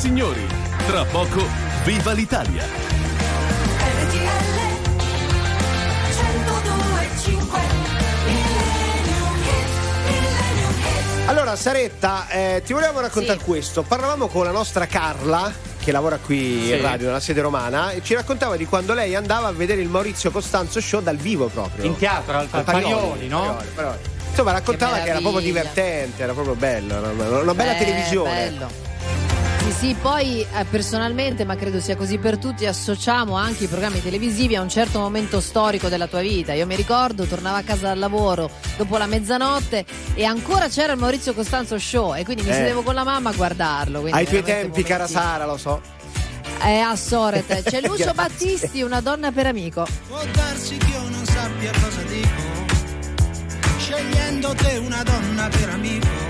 Signori, tra poco viva l'Italia. RTL 102.5. Allora Saretta, ti volevamo raccontare questo. Parlavamo con la nostra Carla, che lavora qui in radio nella sede romana, e ci raccontava di quando lei andava a vedere il Maurizio Costanzo Show dal vivo proprio. In teatro, al Parioli, no? Parioli. Insomma, raccontava che era proprio divertente, era proprio bello, una bella televisione. Bello. Sì, poi personalmente, ma credo sia così per tutti, associamo anche i programmi televisivi a un certo momento storico della tua vita. Io mi ricordo, tornavo a casa dal lavoro dopo la mezzanotte e ancora c'era il Maurizio Costanzo Show e quindi mi sedevo con la mamma a guardarlo. Ai tuoi tempi, cara Sara, lo so. A Sorete. C'è Lucio Battisti, Una donna per amico. Può darsi che io non sappia cosa dico, scegliendo te una donna per amico.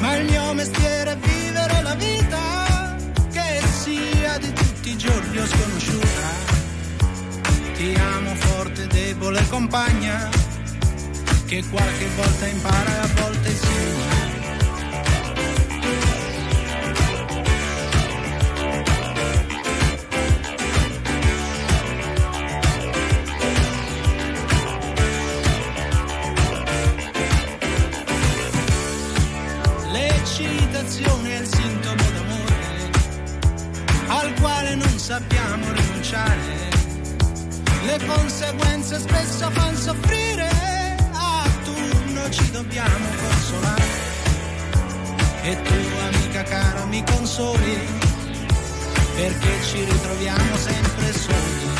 Ma il mio mestiere è vivere la vita, che sia di tutti i giorni o sconosciuta. Ti amo forte, debole, compagna, che qualche volta impara e a volte insegna. L'eccitazione è il sintomo d'amore al quale non sappiamo rinunciare. Le conseguenze spesso fan soffrire, a turno ci dobbiamo consolare. E tu, amica cara, mi consoli, perché ci ritroviamo sempre soli.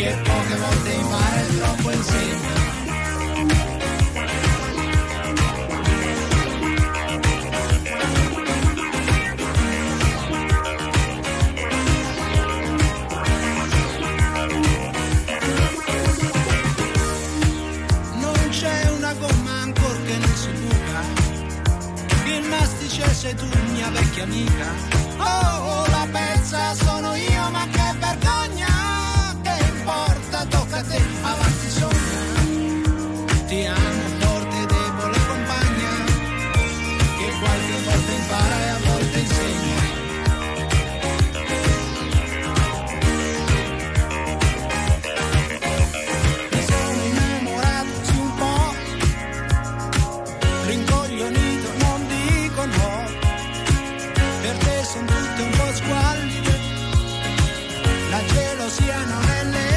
Che poche volte in mare troppo insieme. Non c'è una gomma ancor che non si buca, il mastice sei tu mia vecchia amica. Oh, la pezza sono io, ma che vergogna. Tocca a te, avanti sogna. Ti amo forte, debole compagna, che qualche volta impara e a volte insegna. Mi sono innamorato su un po', rincoglionito non dico no. Per te son tutte un po' squallide, la gelosia non è lei.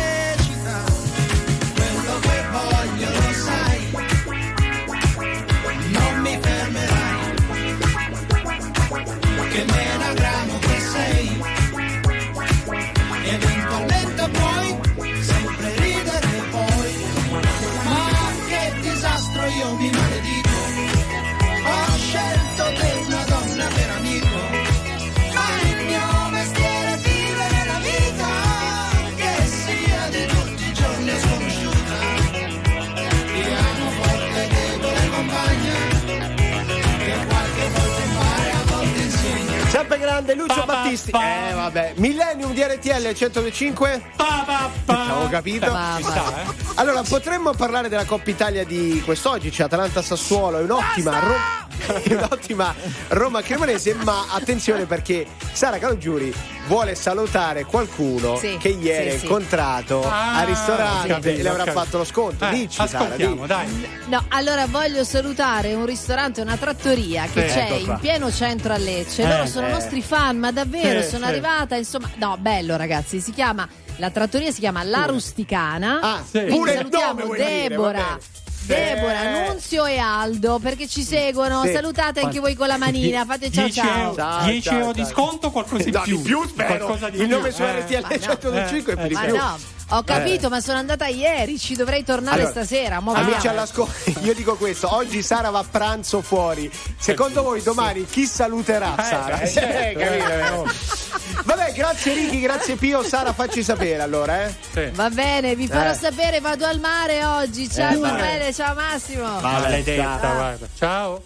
io mi maledico. Ho scelto te una donna per amico, ma il mio mestiere è vivere la vita, che sia di tutti i giorni sconosciuta. Piano, forte, debole, compagna, che qualche volta impara, a volte insegna. Sempre grande Lucio Battisti. Vabbè, Millennium di RTL 105. Ho capito. Ci sta, eh. Allora, potremmo parlare della Coppa Italia di quest'oggi, c'è Atalanta-Sassuolo, è un'ottima Roma-Cremonese, ma attenzione perché Sara Calogiuri vuole salutare qualcuno che ieri ha incontrato al ristorante e le avrà fatto lo sconto. Dici, ascoltiamo, Sara, dai. No, allora voglio salutare un ristorante, una trattoria che c'è in pieno centro a Lecce. Loro sono nostri fan, ma davvero sono arrivata, insomma, no, bello ragazzi, si chiama, la trattoria si chiama La Rusticana. Pure salutiamo il nome, Debora. Debora, Nunzio e Aldo, perché ci seguono. Salutate anche voi con la manina. Fate ciao ciao. 10 euro di sconto, qualcosa in più. Qualcosa di più. Il nome su RTL 105 è per di più. No, ho capito, ma sono andata ieri, ci dovrei tornare stasera. Amici io dico questo, oggi Sara va a pranzo fuori. Secondo voi domani chi saluterà Sara? Vabbè, grazie Ricky, grazie Pio. Sara, facci sapere allora, Va bene, vi farò sapere, vado al mare oggi. Ciao Emanuele, ciao Massimo. Maledetta, guarda. Ciao.